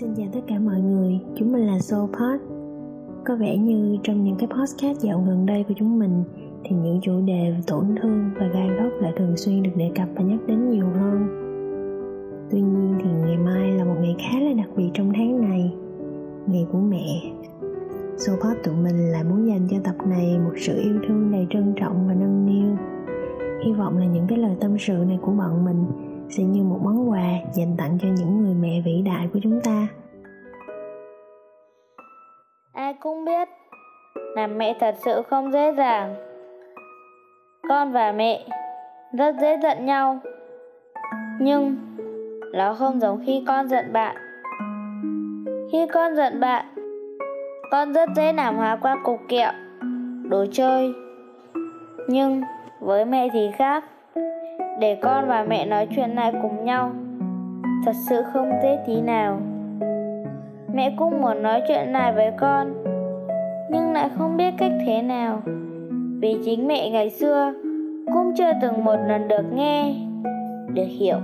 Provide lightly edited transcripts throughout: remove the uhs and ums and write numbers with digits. Xin chào tất cả mọi người, chúng mình là SoulPod. Có vẻ như trong những cái podcast dạo gần đây của chúng mình thì những chủ đề về tổn thương và gai góc lại thường xuyên được đề cập và nhắc đến nhiều hơn. Tuy nhiên thì ngày mai là một ngày khá là đặc biệt trong tháng này, ngày của mẹ. SoulPod tụi mình lại muốn dành cho tập này một sự yêu thương đầy trân trọng và nâng niu. Hy vọng là những cái lời tâm sự này của bọn mình sẽ như một món quà dành tặng cho những người mẹ vĩ đại của chúng ta. Ai cũng biết, làm mẹ thật sự không dễ dàng. Con và mẹ rất dễ giận nhau, nhưng nó không giống khi con giận bạn. Khi con giận bạn, con rất dễ làm hóa qua cục kẹo, đồ chơi. Nhưng với mẹ thì khác. Để con và mẹ nói chuyện này cùng nhau thật sự không dễ tí nào. Mẹ cũng muốn nói chuyện này với con, nhưng lại không biết cách thế nào, vì chính mẹ ngày xưa cũng chưa từng một lần được nghe, được hiểu.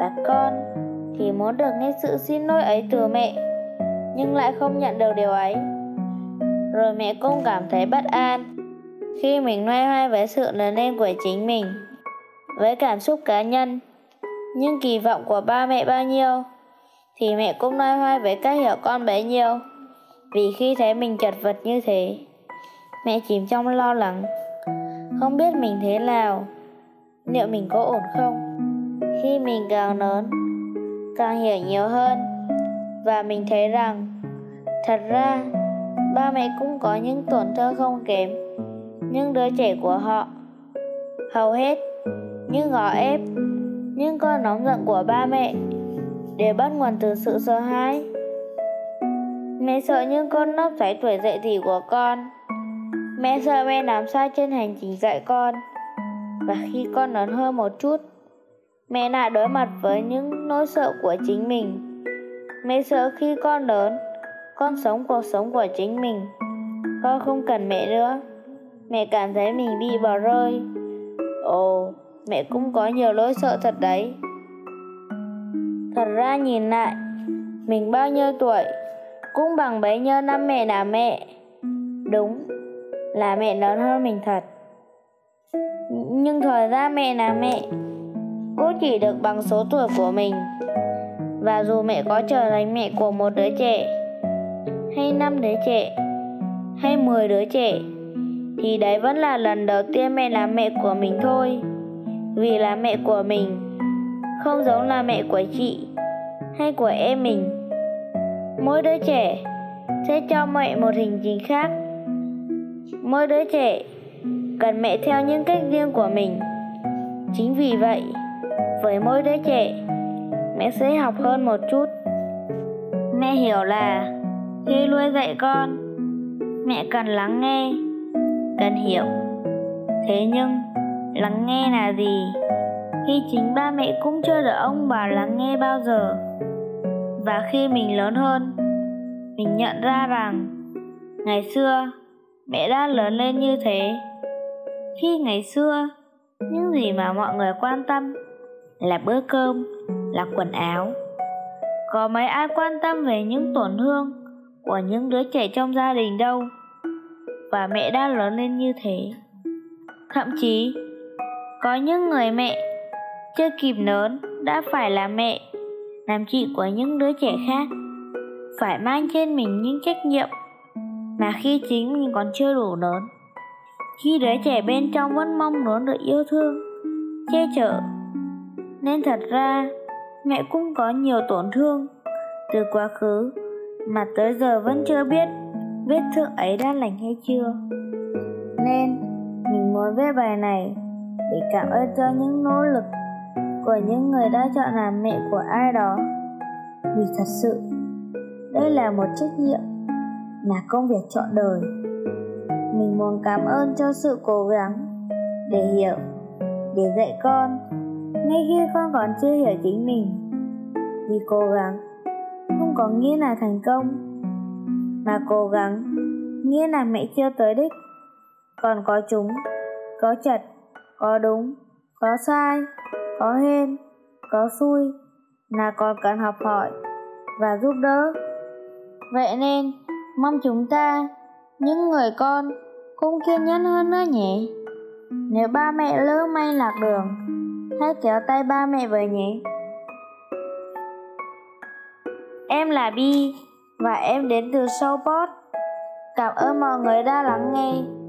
Và con thì muốn được nghe sự xin lỗi ấy từ mẹ, nhưng lại không nhận được điều ấy. Rồi mẹ cũng cảm thấy bất an khi mình loay hoay với sự lớn lên của chính mình, với cảm xúc cá nhân. Nhưng kỳ vọng của ba mẹ bao nhiêu thì mẹ cũng loay hoay với cách hiểu con bấy nhiêu. Vì khi thấy mình chật vật như thế, mẹ chìm trong lo lắng, không biết mình thế nào, liệu mình có ổn không. Khi mình càng lớn, càng hiểu nhiều hơn, và mình thấy rằng thật ra ba mẹ cũng có những tổn thương không kém, nhưng đứa trẻ của họ hầu hết những gò ép, những cơn nóng giận của ba mẹ đều bắt nguồn từ sự sợ hãi. Mẹ sợ những cơn lốc xoáy tuổi dậy thì của con. Mẹ sợ mẹ làm sai trên hành trình dạy con. Và khi con lớn hơn một chút, mẹ lại đối mặt với những nỗi sợ của chính mình. Mẹ sợ khi con lớn, con sống cuộc sống của chính mình, con không cần mẹ nữa. Mẹ cảm thấy mình bị bỏ rơi. Ồ, mẹ cũng có nhiều nỗi sợ thật đấy. Thật ra nhìn lại, mình bao nhiêu tuổi cũng bằng bấy nhiêu năm mẹ là mẹ. Đúng là mẹ lớn hơn mình thật, nhưng thời gian mẹ là mẹ cũng chỉ được bằng số tuổi của mình. Và dù mẹ có trở thành mẹ của một đứa trẻ, hay 5 đứa trẻ, hay 10 đứa trẻ, thì đấy vẫn là lần đầu tiên mẹ là mẹ của mình thôi. Vì là mẹ của mình không giống là mẹ của chị hay của em mình. Mỗi đứa trẻ sẽ cho mẹ một hành trình khác. Mỗi đứa trẻ cần mẹ theo những cách riêng của mình. Chính vì vậy, với mỗi đứa trẻ, mẹ sẽ học hơn một chút. Mẹ hiểu là khi nuôi dạy con, mẹ cần lắng nghe, cần hiểu. Thế nhưng lắng nghe là gì khi chính ba mẹ cũng chưa được ông bà lắng nghe bao giờ? Và khi mình lớn hơn, mình nhận ra rằng ngày xưa mẹ đã lớn lên như thế. Khi ngày xưa, những gì mà mọi người quan tâm là bữa cơm, là quần áo, có mấy ai quan tâm về những tổn thương của những đứa trẻ trong gia đình đâu. Và mẹ đã lớn lên như thế. Thậm chí có những người mẹ chưa kịp lớn đã phải là mẹ, làm chị của những đứa trẻ khác, phải mang trên mình những trách nhiệm mà khi chính mình còn chưa đủ lớn. Khi đứa trẻ bên trong vẫn mong muốn được yêu thương, che chở, nên thật ra mẹ cũng có nhiều tổn thương từ quá khứ mà tới giờ vẫn chưa biết vết thương ấy đã lành hay chưa. Nên mình muốn viết bài này để cảm ơn cho những nỗ lực của những người đã chọn làm mẹ của ai đó. Vì thật sự đây là một trách nhiệm, là công việc trọn đời. Mình muốn cảm ơn cho sự cố gắng để hiểu, để dạy con ngay khi con còn chưa hiểu chính mình. Vì cố gắng không có nghĩa là thành công, mà cố gắng nghĩa là mẹ chưa tới đích. Còn có trúng, có chật, có đúng, có sai, có hên, có xui, là còn cần học hỏi, và giúp đỡ. Vậy nên, mong chúng ta, những người con, cũng kiên nhẫn hơn nữa nhé. Nếu ba mẹ lỡ may lạc đường, hãy kéo tay ba mẹ với nhé. Em là Bi và em đến từ SoulPod. Cảm ơn mọi người đã lắng nghe.